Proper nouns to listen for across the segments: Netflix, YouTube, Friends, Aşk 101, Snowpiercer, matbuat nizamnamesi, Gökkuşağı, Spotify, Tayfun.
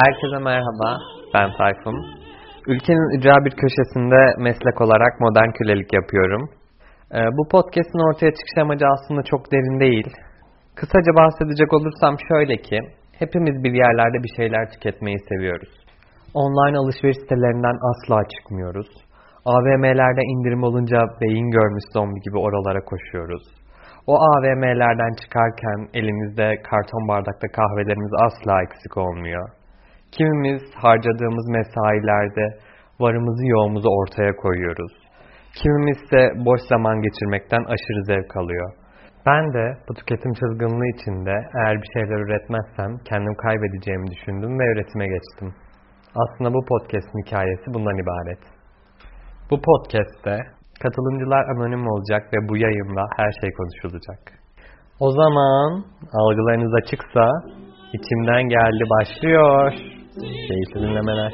Herkese merhaba, ben Tayfun. Ülkenin ücra bir köşesinde meslek olarak modern kölelik yapıyorum. Bu podcast'in ortaya çıkış amacı aslında çok derin değil. Kısaca bahsedecek olursam şöyle ki, hepimiz bir yerlerde bir şeyler tüketmeyi seviyoruz. Online alışveriş sitelerinden asla çıkmıyoruz. AVM'lerde indirim olunca beyin görmüş zombi gibi oralara koşuyoruz. O AVM'lerden çıkarken elimizde karton bardakta kahvelerimiz asla eksik olmuyor. Kimimiz harcadığımız mesailerde varımızı yoğumuzu ortaya koyuyoruz. Kimimiz ise boş zaman geçirmekten aşırı zevk alıyor. Ben de bu tüketim çılgınlığı içinde eğer bir şeyler üretmezsem kendim kaybedeceğimi düşündüm ve üretime geçtim. Aslında bu podcast'in hikayesi bundan ibaret. Bu podcast'te katılımcılar anonim olacak ve bu yayında her şey konuşulacak. O zaman algılarınız açıksa içimden geldi başlıyor. Keyifli dinlemeler.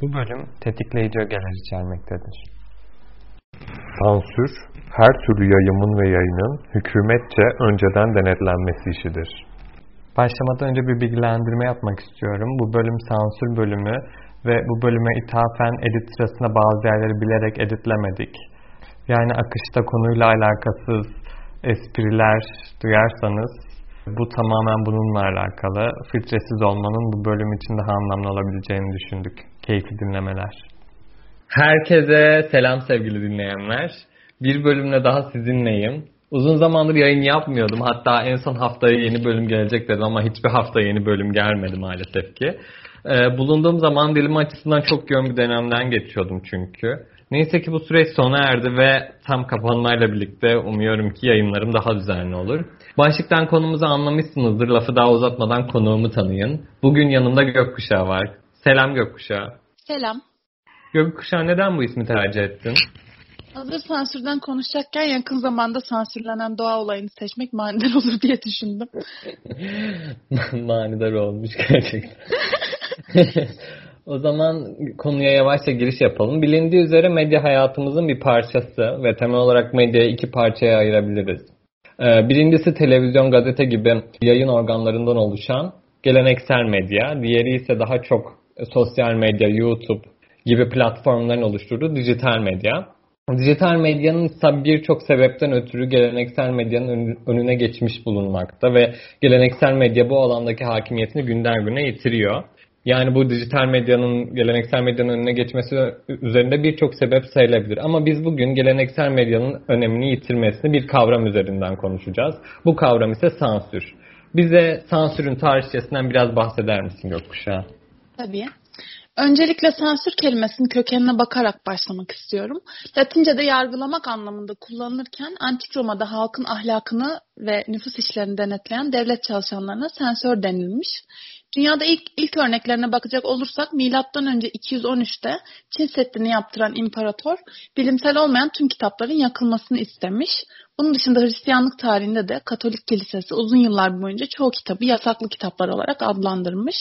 Bu bölüm tetikleyici ögeler içermektedir. Sansür, her türlü yayımın ve yayının hükümetçe önceden denetlenmesi işidir. Başlamadan önce bir bilgilendirme yapmak istiyorum. Bu bölüm sansür bölümü ve bu bölüme ithafen edit sırasında bazı yerleri bilerek editlemedik. Yani akışta konuyla alakasız espriler duyarsanız bu tamamen bununla alakalı. Filtresiz olmanın bu bölüm için daha anlamlı olabileceğini düşündük. Keyifli dinlemeler. Herkese selam sevgili dinleyenler. Bir bölümle daha sizinleyim. Uzun zamandır yayın yapmıyordum. Hatta en son haftaya yeni bölüm gelecek dedim ama hiçbir hafta yeni bölüm gelmedi maalesef ki. Bulunduğum zaman dilimi açısından çok yoğun bir dönemden geçiyordum çünkü. Neyse ki bu süreç sona erdi ve tam kapanmayla birlikte umuyorum ki yayınlarım daha düzenli olur. Başlıktan konumuzu anlamışsınızdır. Lafı daha uzatmadan konuğumu tanıyın. Bugün yanımda Gökkuşağı var. Selam Gökkuşağı. Selam. Gökkuşağı neden bu ismi tercih ettin? Hazır sansürden konuşacakken yakın zamanda sansürlenen doğa olayını seçmek manidar olur diye düşündüm. Manidar olmuş gerçekten. O zaman konuya yavaşça giriş yapalım. Bilindiği üzere medya hayatımızın bir parçası ve temel olarak medyayı iki parçaya ayırabiliriz. Birincisi televizyon, gazete gibi yayın organlarından oluşan geleneksel medya. Diğeri ise daha çok sosyal medya, YouTube gibi platformların oluşturduğu dijital medya. Dijital medyanın ise birçok sebepten ötürü geleneksel medyanın önüne geçmiş bulunmakta ve geleneksel medya bu alandaki hakimiyetini günden güne yitiriyor. Yani bu dijital medyanın geleneksel medyanın önüne geçmesi üzerinde birçok sebep sayılabilir. Ama biz bugün geleneksel medyanın önemini yitirmesini bir kavram üzerinden konuşacağız. Bu kavram ise sansür. Bize sansürün tarihçesinden biraz bahseder misin Gökkuşağı? Tabii. Öncelikle sansür kelimesinin kökenine bakarak başlamak istiyorum. Latince'de yargılamak anlamında kullanılırken Antik Roma'da halkın ahlakını ve nüfus işlerini denetleyen devlet çalışanlarına sansör denilmiş. Dünyada ilk örneklerine bakacak olursak M.Ö. 213'te Çin Seddi'ni yaptıran imparator bilimsel olmayan tüm kitapların yakılmasını istemiş. Bunun dışında Hristiyanlık tarihinde de Katolik Kilisesi uzun yıllar boyunca çoğu kitabı yasaklı kitaplar olarak adlandırmış.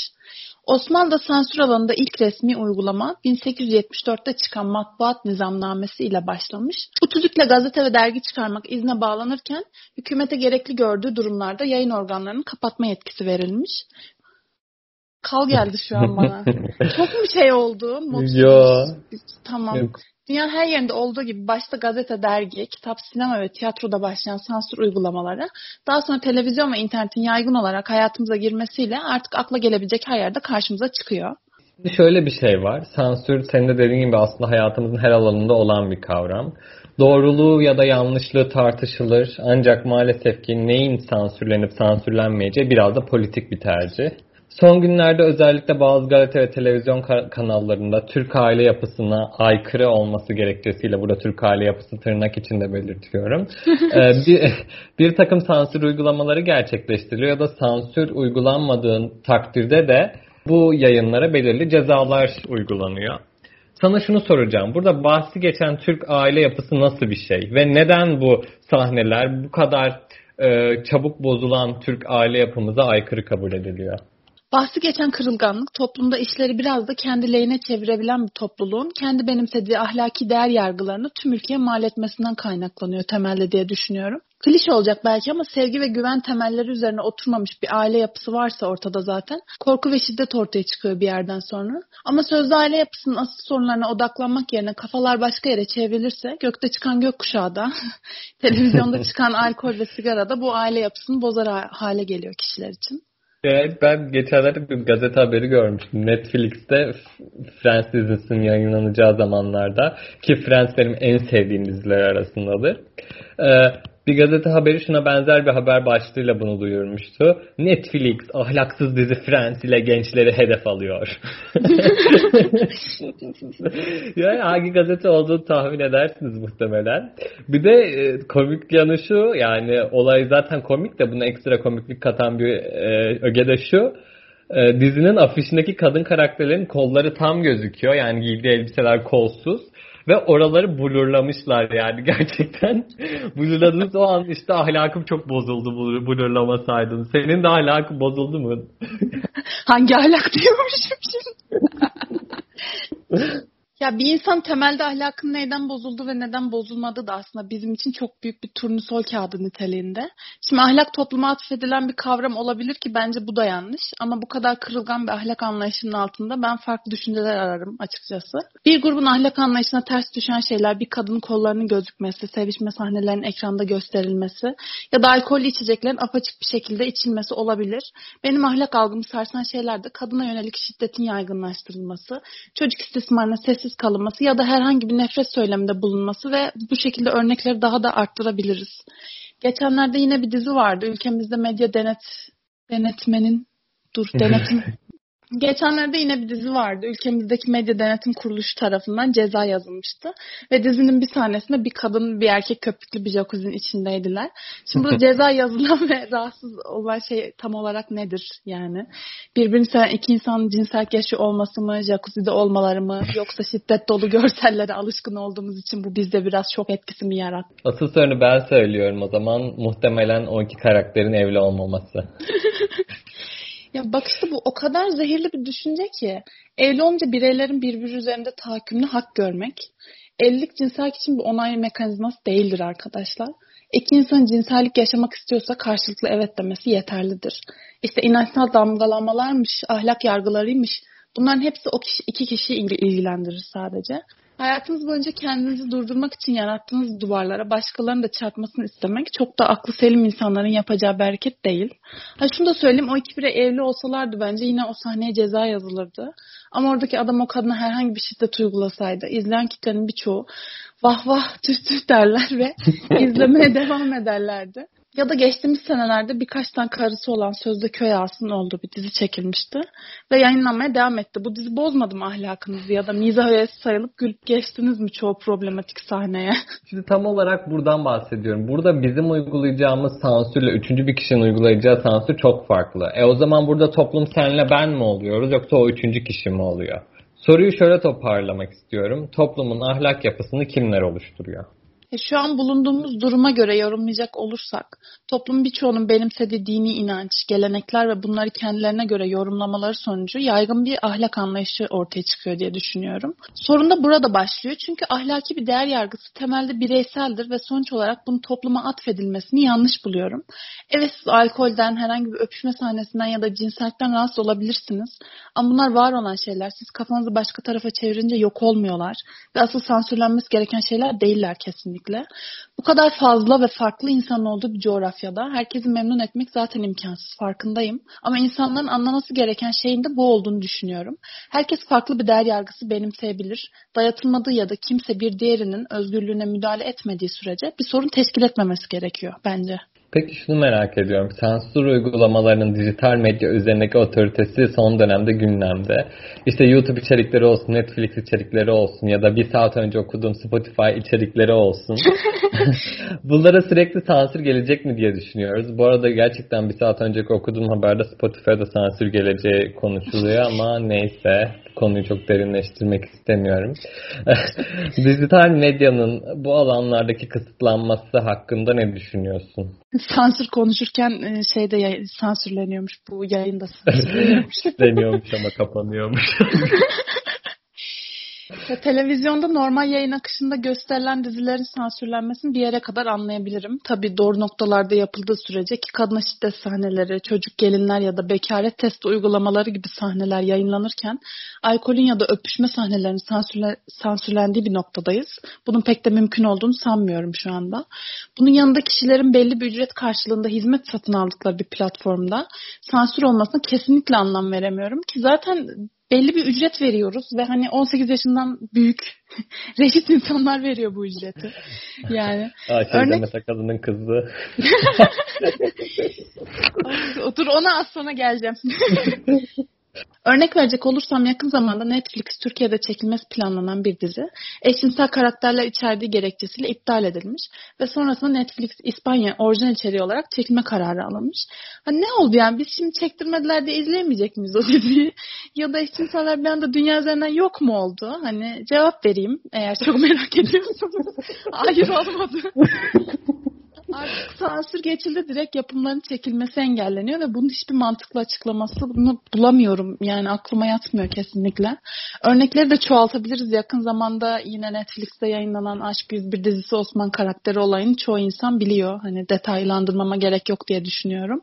Osmanlı'da sansür alanında ilk resmi uygulama 1874'te çıkan matbuat nizamnamesi ile başlamış. Bu tüzükle gazete ve dergi çıkarmak izne bağlanırken hükümete gerekli gördüğü durumlarda yayın organlarının kapatma yetkisi verilmiş. Kal geldi şu an bana. Çok mu şey oldu? Yo. Tamam. Yok. Dünyanın her yerinde olduğu gibi başta gazete, dergi, kitap, sinema ve tiyatroda başlayan sansür uygulamaları daha sonra televizyon ve internetin yaygın olarak hayatımıza girmesiyle artık akla gelebilecek her yerde karşımıza çıkıyor. Şöyle bir şey var. Sansür senin de dediğin gibi aslında hayatımızın her alanında olan bir kavram. Doğruluğu ya da yanlışlığı tartışılır ancak maalesef ki neyin sansürlenip sansürlenmeyeceği biraz da politik bir tercih. Son günlerde özellikle bazı gazete ve televizyon kanallarında Türk aile yapısına aykırı olması gerekçesiyle, burada Türk aile yapısı tırnak içinde belirtiyorum, bir takım sansür uygulamaları gerçekleştiriliyor ya da sansür uygulanmadığın takdirde de bu yayınlara belirli cezalar uygulanıyor. Sana şunu soracağım. Burada bahsi geçen Türk aile yapısı nasıl bir şey ve neden bu sahneler bu kadar çabuk bozulan Türk aile yapımıza aykırı kabul ediliyor? Bahsi geçen kırılganlık, toplumda işleri biraz da kendi lehine çevirebilen bir topluluğun kendi benimsediği ahlaki değer yargılarını tüm ülkeye mal etmesinden kaynaklanıyor temelde diye düşünüyorum. Klişe olacak belki ama sevgi ve güven temelleri üzerine oturmamış bir aile yapısı varsa ortada zaten korku ve şiddet ortaya çıkıyor bir yerden sonra. Ama sözde aile yapısının asıl sorunlarına odaklanmak yerine kafalar başka yere çevrilirse gökte çıkan gökkuşağı da, televizyonda çıkan alkol ve sigara da bu aile yapısını bozar hale geliyor kişiler için. Evet, ben geçenlerde bir gazete haberi görmüştüm. Netflix'te Friends dizisinin yayınlanacağı zamanlarda, ki Friends benim en sevdiğim diziler arasındadır. Bir gazete haberi şuna benzer bir haber başlığıyla bunu duyurmuştu. Netflix ahlaksız dizi Friends ile gençleri hedef alıyor. Yani hangi gazete olduğunu tahmin edersiniz muhtemelen. Bir de komik yanı şu, yani olay zaten komik de buna ekstra komiklik katan bir öge de şu. Dizinin afişindeki kadın karakterlerin kolları tam gözüküyor. Yani giydiği elbiseler kolsuz. Ve oraları blurlamışlar yani gerçekten. Blurladınız o an işte ahlakım çok bozuldu blurlamasaydın. Senin de ahlakın bozuldu mu? Hangi ahlak diyormuşum şimdi? Ya bir insan temelde ahlakın neden bozuldu ve neden bozulmadı da aslında bizim için çok büyük bir turnusol kağıdı niteliğinde. Şimdi ahlak topluma atfedilen bir kavram olabilir ki bence bu da yanlış. Ama bu kadar kırılgan bir ahlak anlayışının altında ben farklı düşünceler ararım açıkçası. Bir grubun ahlak anlayışına ters düşen şeyler bir kadının kollarının gözükmesi, sevişme sahnelerinin ekranda gösterilmesi ya da alkollü içeceklerin apaçık bir şekilde içilmesi olabilir. Benim ahlak algımı sarsan şeyler de kadına yönelik şiddetin yaygınlaştırılması, çocuk istismarına sessiz kalınması ya da herhangi bir nefret söyleminde bulunması ve bu şekilde örnekleri daha da arttırabiliriz. Geçenlerde yine bir dizi vardı. Ülkemizde medya denetim. Geçenlerde yine bir dizi vardı. Ülkemizdeki medya denetim kuruluşu tarafından ceza yazılmıştı. Ve dizinin bir sahnesinde bir kadın, bir erkek köpüklü bir jacuzzinin içindeydiler. Şimdi bu ceza yazılan ve rahatsız olan şey tam olarak nedir yani? Birbirini seven iki insanın cinsel geçişi olması mı, jacuzzi'de olmaları mı? Yoksa şiddet dolu görsellere alışkın olduğumuz için bu bizde biraz şok etkisi mi yarattı? Asıl sorunu ben söylüyorum o zaman. Muhtemelen o iki karakterin evli olmaması. Ya bak işte bu o kadar zehirli bir düşünce ki evli olunca bireylerin birbiri üzerinde tahakkümünü hak görmek. Evlilik cinsellik için bir onay mekanizması değildir arkadaşlar. İki insan cinsellik yaşamak istiyorsa karşılıklı evet demesi yeterlidir. İşte inançsal damgalamalarmış, ahlak yargılarıymış bunların hepsi o kişi, iki kişiyi ilgilendirir sadece. Hayatınız boyunca kendinizi durdurmak için yarattığınız duvarlara başkalarının da çarpmasını istemek çok da aklı selim insanların yapacağı bir hareket değil. Ha şunu da söyleyeyim, o iki birey evli olsalardı bence yine o sahneye ceza yazılırdı. Ama oradaki adam o kadına herhangi bir şiddet uygulasaydı izleyen kitlenin birçoğu vah vah tüh tüh derler ve izlemeye devam ederlerdi. Ya da geçtiğimiz senelerde birkaç tane karısı olan sözde köy ağasının olduğu bir dizi çekilmişti ve yayınlanmaya devam etti. Bu dizi bozmadı mı ahlakınızı ya da mizah öğesi sayılıp gülüp geçtiniz mi çoğu problematik sahneye? Şimdi tam olarak buradan bahsediyorum. Burada bizim uygulayacağımız sansürle üçüncü bir kişinin uygulayacağı sansür çok farklı. O zaman burada toplum senle ben mi oluyoruz yoksa o üçüncü kişi mi oluyor? Soruyu şöyle toparlamak istiyorum. Toplumun ahlak yapısını kimler oluşturuyor? Şu an bulunduğumuz duruma göre yorumlayacak olursak, toplumun birçoğunun benimsediği dini inanç, gelenekler ve bunları kendilerine göre yorumlamaları sonucu yaygın bir ahlak anlayışı ortaya çıkıyor diye düşünüyorum. Sorun da burada başlıyor çünkü ahlaki bir değer yargısı temelde bireyseldir ve sonuç olarak bunun topluma atfedilmesini yanlış buluyorum. Evet siz alkolden, herhangi bir öpüşme sahnesinden ya da cinsellikten rahatsız olabilirsiniz ama bunlar var olan şeyler. Siz kafanızı başka tarafa çevirince yok olmuyorlar ve asıl sansürlenmesi gereken şeyler değiller kesinlikle. Bu kadar fazla ve farklı insan olduğu bir coğrafyada herkesi memnun etmek zaten imkansız, farkındayım. Ama insanların anlaması gereken şeyin de bu olduğunu düşünüyorum. Herkes farklı bir değer yargısı benimseyebilir. Dayatılmadığı ya da kimse bir diğerinin özgürlüğüne müdahale etmediği sürece bir sorun teşkil etmemesi gerekiyor bence. Peki şunu merak ediyorum. Sansür uygulamalarının dijital medya üzerindeki otoritesi son dönemde gündemde. İşte YouTube içerikleri olsun, Netflix içerikleri olsun ya da bir saat önce okuduğum Spotify içerikleri olsun. Bunlara sürekli sansür gelecek mi diye düşünüyoruz. Bu arada gerçekten bir saat önceki okuduğum haberde Spotify'da sansür geleceği konuşuluyor ama neyse. Konuyu çok derinleştirmek istemiyorum. Dijital medyanın bu alanlardaki kısıtlanması hakkında ne düşünüyorsun? sansür konuşurken şeyde sansürleniyormuş, bu yayında sansürleniyormuş. Deniyormuş ama kapanıyormuş. Televizyonda normal yayın akışında gösterilen dizilerin sansürlenmesini bir yere kadar anlayabilirim. Tabii doğru noktalarda yapıldığı sürece, ki kadına şiddet sahneleri, çocuk gelinler ya da bekaret testi uygulamaları gibi sahneler yayınlanırken alkolün ya da öpüşme sahnelerinin sansürlendiği bir noktadayız. Bunun pek de mümkün olduğunu sanmıyorum şu anda. Bunun yanında kişilerin belli bir ücret karşılığında hizmet satın aldıkları bir platformda sansür olmasına kesinlikle anlam veremiyorum ki zaten belli bir ücret veriyoruz ve hani 18 yaşından büyük reşit insanlar veriyor bu ücreti. Yani örnek mesela kadının kızı. Otur ona az sonra geleceğim. Örnek verecek olursam yakın zamanda Netflix Türkiye'de çekilmesi planlanan bir dizi eşcinsel karakterler içerdiği gerekçesiyle iptal edilmiş ve sonrasında Netflix İspanya orijinal içeriği olarak çekilme kararı alınmış. Hani ne oldu yani, biz şimdi çektirmediler diye izleyemeyecek miyiz o diziyi? Ya da eşcinseller bir anda dünya üzerinden yok mu oldu? Hani cevap vereyim eğer çok merak ediyorsanız. Hayır olmadı. Artık sansür geçildi, direkt yapımların çekilmesi engelleniyor ve bunun hiçbir mantıklı açıklaması, bunu bulamıyorum. Yani aklıma yatmıyor kesinlikle. Örnekleri de çoğaltabiliriz. Yakın zamanda yine Netflix'te yayınlanan Aşk 101 dizisi Osman karakteri olayını çoğu insan biliyor. Hani detaylandırmama gerek yok diye düşünüyorum.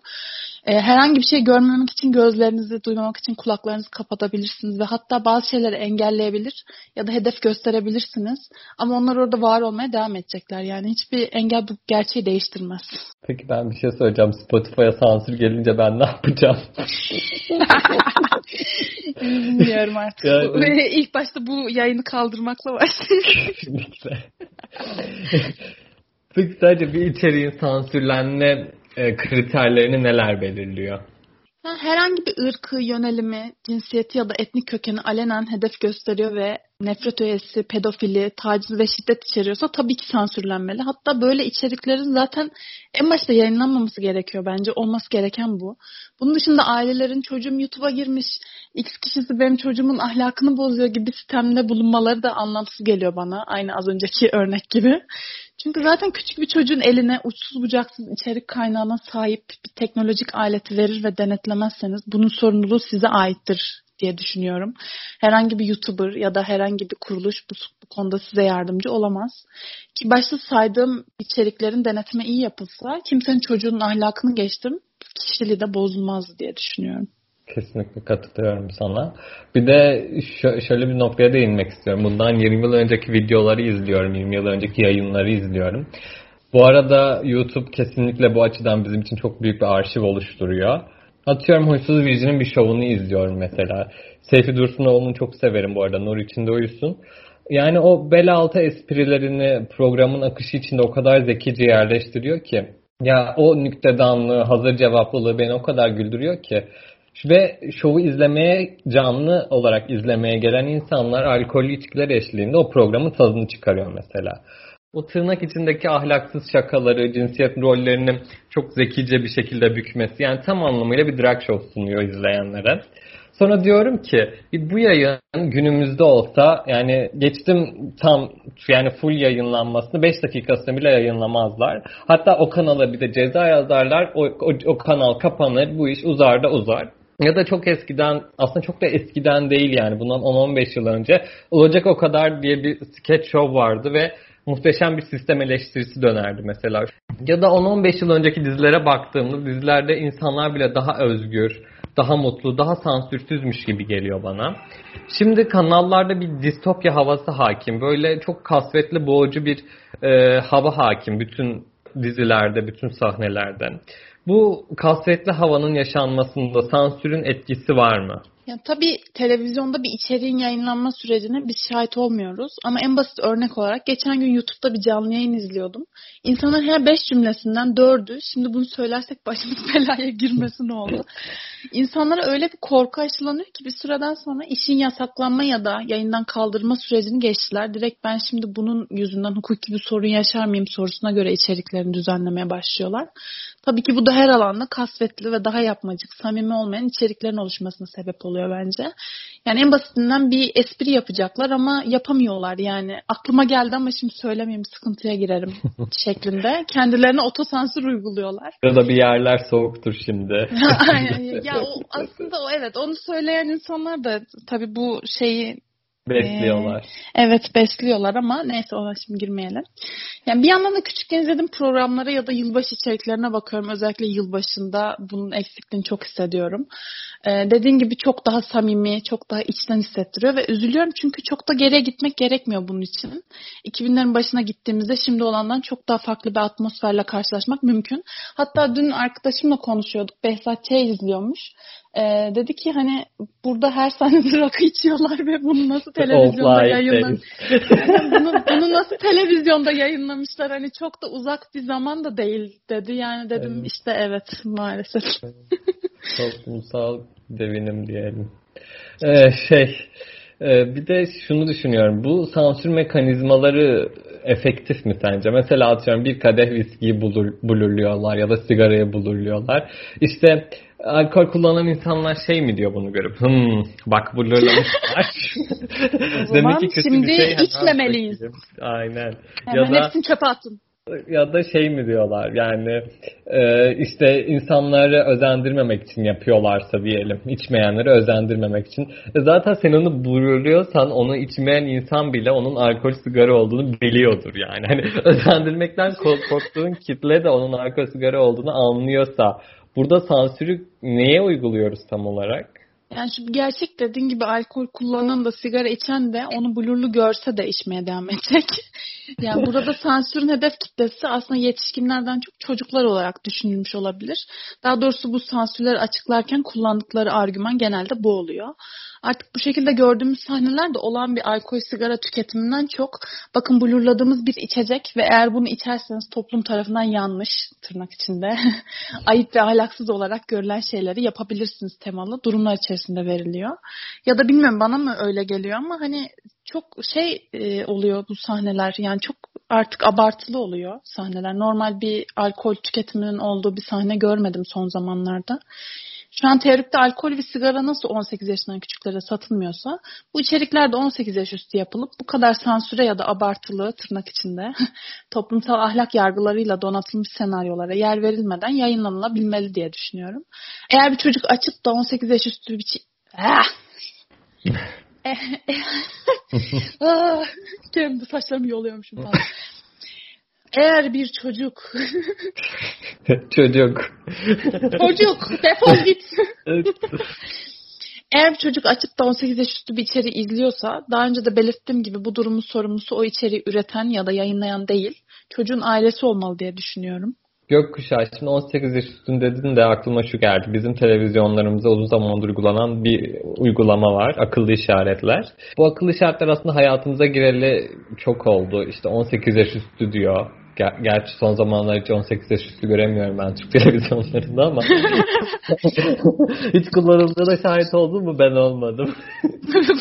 Herhangi bir şey görmemek için gözlerinizi, duymamak için kulaklarınızı kapatabilirsiniz ve hatta bazı şeyleri engelleyebilir ya da hedef gösterebilirsiniz. Ama onlar orada var olmaya devam edecekler. Yani hiçbir engel bu gerçeği değiştirmez. Peki ben bir şey söyleyeceğim. Spotify'a sansür gelince ben ne yapacağım? Bilmiyorum artık. Yani... İlk başta bu yayını kaldırmakla başlayalım. Peki sadece bir içeriğin sansürlenme kriterlerini neler belirliyor? Herhangi bir ırkı, yönelimi, cinsiyeti ya da etnik kökeni alenen hedef gösteriyor ve nefret öğesi, pedofili, taciz ve şiddet içeriyorsa tabii ki sansürlenmeli. Hatta böyle içeriklerin zaten en başta yayınlanmaması gerekiyor bence. Olması gereken bu. Bunun dışında ailelerin çocuğum YouTube'a girmiş, X kişisi benim çocuğumun ahlakını bozuyor gibi sistemde bulunmaları da anlamsız geliyor bana. Aynı az önceki örnek gibi. Çünkü zaten küçük bir çocuğun eline uçsuz bucaksız içerik kaynağına sahip bir teknolojik aleti verir ve denetlemezseniz bunun sorumluluğu size aittir diye düşünüyorum. Herhangi bir YouTuber ya da herhangi bir kuruluş bu konuda size yardımcı olamaz. Ki başta saydığım içeriklerin denetimi iyi yapılsa kimsenin çocuğunun ahlakını geçtim, kişiliği de bozulmaz diye düşünüyorum. Kesinlikle katılıyorum sana. Bir de şöyle bir noktaya değinmek istiyorum. Bundan 20 yıl önceki videoları izliyorum. 20 yıl önceki yayınları izliyorum. Bu arada YouTube kesinlikle bu açıdan bizim için çok büyük bir arşiv oluşturuyor. Atıyorum Huysuz Virgin'in bir şovunu izliyorum mesela. Seyfi Dursunoğlu'nu çok severim bu arada. Nur içinde uyusun. Yani o bel altı esprilerini programın akışı içinde o kadar zekice yerleştiriyor ki. Ya o nüktedanlığı, hazır cevaplılığı beni o kadar güldürüyor ki. Ve şovu izlemeye, canlı olarak izlemeye gelen insanlar alkollü içkiler eşliğinde o programın tadını çıkarıyor mesela. O tırnak içindeki ahlaksız şakaları, cinsiyet rollerini çok zekice bir şekilde bükmesi, yani tam anlamıyla bir drag show sunuyor izleyenlere. Sonra diyorum ki bu yayın günümüzde olsa, yani geçtim tam, yani full yayınlanmasını 5 dakikasını bile yayınlamazlar. Hatta o kanala bir de ceza yazarlar, o kanal kapanır, bu iş uzar da uzar. Ya da çok eskiden, aslında çok da eskiden değil yani, bundan 10-15 yıl önce Olacak O Kadar diye bir skeç show vardı ve muhteşem bir sistem eleştirisi dönerdi mesela. Ya da 10-15 yıl önceki dizilere baktığımda, dizilerde insanlar bile daha özgür, daha mutlu, daha sansürsüzmüş gibi geliyor bana. Şimdi kanallarda bir distopya havası hakim. Böyle çok kasvetli, boğucu bir hava hakim bütün dizilerde, bütün sahnelerde. Bu kasvetli havanın yaşanmasında sansürün etkisi var mı? Ya, tabii televizyonda bir içeriğin yayınlanma sürecine biz şahit olmuyoruz. Ama en basit örnek olarak geçen gün YouTube'da bir canlı yayın izliyordum. İnsanların her 5 cümlesinden 4'ü, şimdi bunu söylersek başımız belaya girmesin oldu. İnsanlara öyle bir korku aşılanıyor ki bir süreden sonra işin yasaklanma ya da yayından kaldırma sürecini geçtiler. Direkt ben şimdi bunun yüzünden hukuki bir sorun yaşar mıyım sorusuna göre içeriklerini düzenlemeye başlıyorlar. Tabii ki bu da her alanda kasvetli ve daha yapmacık, samimi olmayan içeriklerin oluşmasına sebep oluyor. oluyor bence. Yani en basitinden bir espri yapacaklar ama yapamıyorlar yani. Aklıma geldi ama şimdi söylemeyeyim, sıkıntıya girerim şeklinde. Kendilerine otosansür uyguluyorlar. Ya da bir yerler soğuktur şimdi. Aynen. Ya o, aslında o, evet, onu söyleyen insanlar da tabii bu şeyi besliyorlar. Evet, besliyorlar ama neyse, ona şimdi girmeyelim. Yani bir yandan da küçükken izlediğim programlara ya da yılbaşı içeriklerine bakıyorum. Özellikle yılbaşında bunun eksikliğini çok hissediyorum. Dediğin gibi çok daha samimi, çok daha içten hissettiriyor ve üzülüyorum çünkü çok da geriye gitmek gerekmiyor bunun için. 2000'lerin başına gittiğimizde şimdi olandan çok daha farklı bir atmosferle karşılaşmak mümkün. Hatta dün arkadaşımla konuşuyorduk. Behzat Ç'yi izliyormuş. Dedi ki hani burada her sahnede rakı içiyorlar ve bunu nasıl televizyonda yayınlamışlar. Yani bunu nasıl televizyonda yayınlamışlar, hani çok da uzak bir zaman da değil dedi. Yani dedim evet. İşte evet, maalesef. Toplumsal devinim diyelim. Bir de şunu düşünüyorum. Bu sansür mekanizmaları efektif mi sence? Mesela atıyorum bir kadeh viskiyi bulurluyorlar ya da sigarayı bulurluyorlar. İşte alkol kullanan insanlar şey mi diyor bunu görüp? Bak bulurlamışlar. Demek ki kötü şimdi bir şey. Şimdi içlemeliyiz. Aynen. Hemen ya hepsini çöpe atın. Ya da şey mi diyorlar yani işte insanları özendirmemek için yapıyorlarsa diyelim, içmeyenleri özendirmemek için. Zaten sen onu buluyorsan onu içmeyen insan bile onun alkol sigara olduğunu biliyordur yani. Hani özendirmekten korktuğun kitle de onun alkol sigara olduğunu anlıyorsa burada sansürü neye uyguluyoruz tam olarak? Yani şu gerçek, dediğin gibi alkol kullanan da sigara içen de onu blurlu görse de içmeye devam edecek. Yani burada sansürün hedef kitlesi aslında yetişkinlerden çok çocuklar olarak düşünülmüş olabilir. Daha doğrusu bu sansürleri açıklarken kullandıkları argüman genelde bu oluyor. Artık bu şekilde gördüğümüz sahnelerde olan bir alkol sigara tüketiminden çok, bakın blurladığımız bir içecek ve eğer bunu içerseniz toplum tarafından yanlış, tırnak içinde, ayıp ve ahlaksız olarak görülen şeyleri yapabilirsiniz temalı durumlar içerisinde veriliyor. Ya da bilmiyorum, bana mı öyle geliyor ama hani çok şey oluyor bu sahneler, yani çok artık abartılı oluyor sahneler. Normal bir alkol tüketiminin olduğu bir sahne görmedim son zamanlarda. Şu an teorikte alkol ve sigara nasıl 18 yaşından küçüklere satılmıyorsa bu içerikler de 18 yaş üstü yapılıp bu kadar sansüre ya da abartılı, tırnak içinde, toplumsal ahlak yargılarıyla donatılmış senaryolara yer verilmeden yayınlanılabilmeli diye düşünüyorum. Eğer bir çocuk açıp da 18 yaş üstü bir şey... Kendi saçlarımı yoluyormuşum falan. Eğer bir çocuk... Çocuk defol git. Eğer bir çocuk açıp da 18 yaş üstü bir içeriği izliyorsa, daha önce de belirttiğim gibi bu durumun sorumlusu o içeriği üreten ya da yayınlayan değil, çocuğun ailesi olmalı diye düşünüyorum. Gökkuşağı, şimdi 18 yaş üstünde dedin de aklıma şu geldi. Bizim televizyonlarımızda uzun zamandır uygulanan bir uygulama var. Akıllı işaretler. Bu akıllı işaretler aslında hayatımıza gireli çok oldu. İşte 18 yaş üstü diyor. Gerçi son zamanlar hiç 18 yaş üstü göremiyorum ben Türk televizyonlarında ama hiç kullanıldığına şahit oldun mu? Ben olmadım.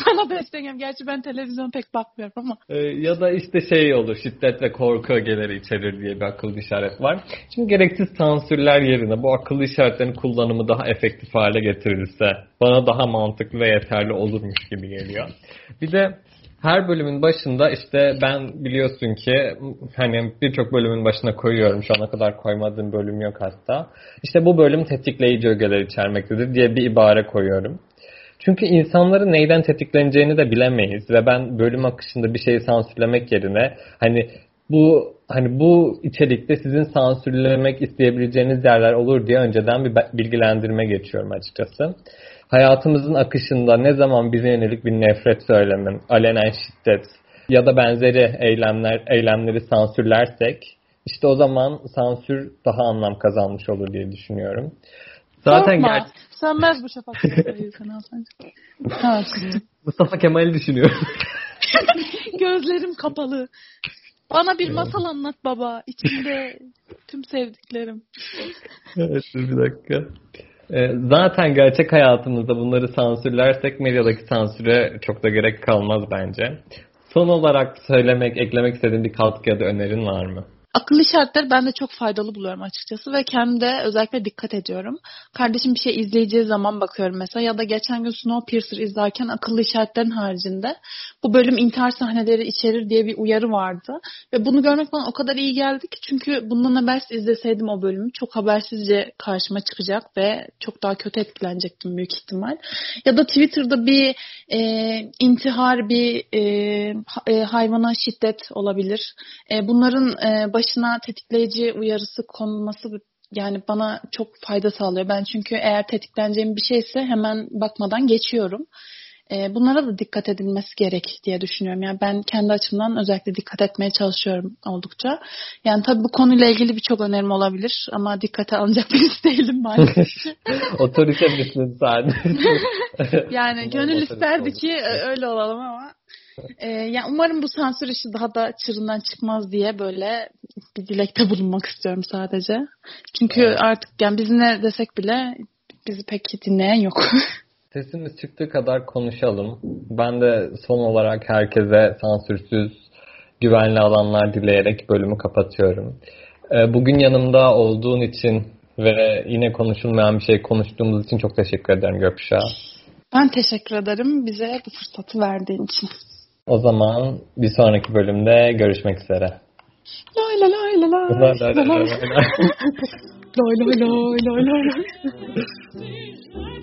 Bana besleniyorum. Gerçi ben televizyona pek bakmıyorum ama. Ya da işte şey olur, şiddet ve korku ögeleri içerir diye bir akıllı işaret var. Şimdi gereksiz sansürler yerine bu akıllı işaretlerin kullanımı daha efektif hale getirilirse bana daha mantıklı ve yeterli olurmuş gibi geliyor. Bir de her bölümün başında işte ben biliyorsun ki hani birçok bölümün başına koyuyorum. Şu ana kadar koymadığım bölüm yok hatta. İşte bu bölüm tetikleyici ögeler içermektedir diye bir ibare koyuyorum. Çünkü insanların neyden tetikleneceğini de bilemeyiz ve ben bölüm akışında bir şeyi sansürlemek yerine bu içerikte sizin sansürlemek isteyebileceğiniz yerler olur diye önceden bir bilgilendirme geçiyorum açıkçası. Hayatımızın akışında ne zaman bize yönelik bir nefret söylemi, alenen şiddet ya da benzeri eylemleri sansürlersek işte o zaman sansür daha anlam kazanmış olur diye düşünüyorum. Zaten sönmez bu şafak. Mustafa Kemal'i düşünüyorum. Gözlerim kapalı. Bana bir masal anlat baba. İçimde tüm sevdiklerim. Evet, bir dakika. Zaten gerçek hayatımızda bunları sansürlersek medyadaki sansüre çok da gerek kalmaz bence. Son olarak eklemek istediğin bir katkı ya da önerin var mı? Akıllı şartları ben de çok faydalı buluyorum açıkçası ve kendime özellikle dikkat ediyorum. Kardeşim bir şey izleyeceği zaman bakıyorum mesela ya da geçen gün Snowpiercer izlerken akıllı işaretlerin haricinde bu bölüm intihar sahneleri içerir diye bir uyarı vardı. Ve bunu görmek bana o kadar iyi geldi ki çünkü bundan habersiz izleseydim o bölümü çok habersizce karşıma çıkacak ve çok daha kötü etkilenecektim büyük ihtimal. Ya da Twitter'da bir intihar, bir hayvana şiddet olabilir. Bunların başına tetikleyici uyarısı konulması yani bana çok fayda sağlıyor. Ben çünkü eğer tetikleneceğim bir şeyse hemen bakmadan geçiyorum. Bunlara da dikkat edilmesi gerek diye düşünüyorum. Yani ben kendi açımdan özellikle dikkat etmeye çalışıyorum oldukça. Yani tabii bu konuyla ilgili birçok önerim olabilir ama dikkate alınacak birisi değilim maalesef. Otorite misiniz sen? Yani gönül isterdi ki öyle olalım ama. Yani umarım bu sansür işi daha da çığırından çıkmaz diye böyle bir dilekte bulunmak istiyorum sadece. Çünkü artık yani biz ne desek bile bizi pek dinleyen yok. Sesimiz çıktığı kadar konuşalım. Ben de son olarak herkese sansürsüz, güvenli alanlar dileyerek bölümü kapatıyorum. Bugün yanımda olduğun için ve yine konuşulmayan bir şey konuştuğumuz için çok teşekkür ederim Gökkuşağı. Ben teşekkür ederim bize bu fırsatı verdiğin için. O zaman bir sonraki bölümde görüşmek üzere. Lay lay lay lay lay lay lay lay lay lay lay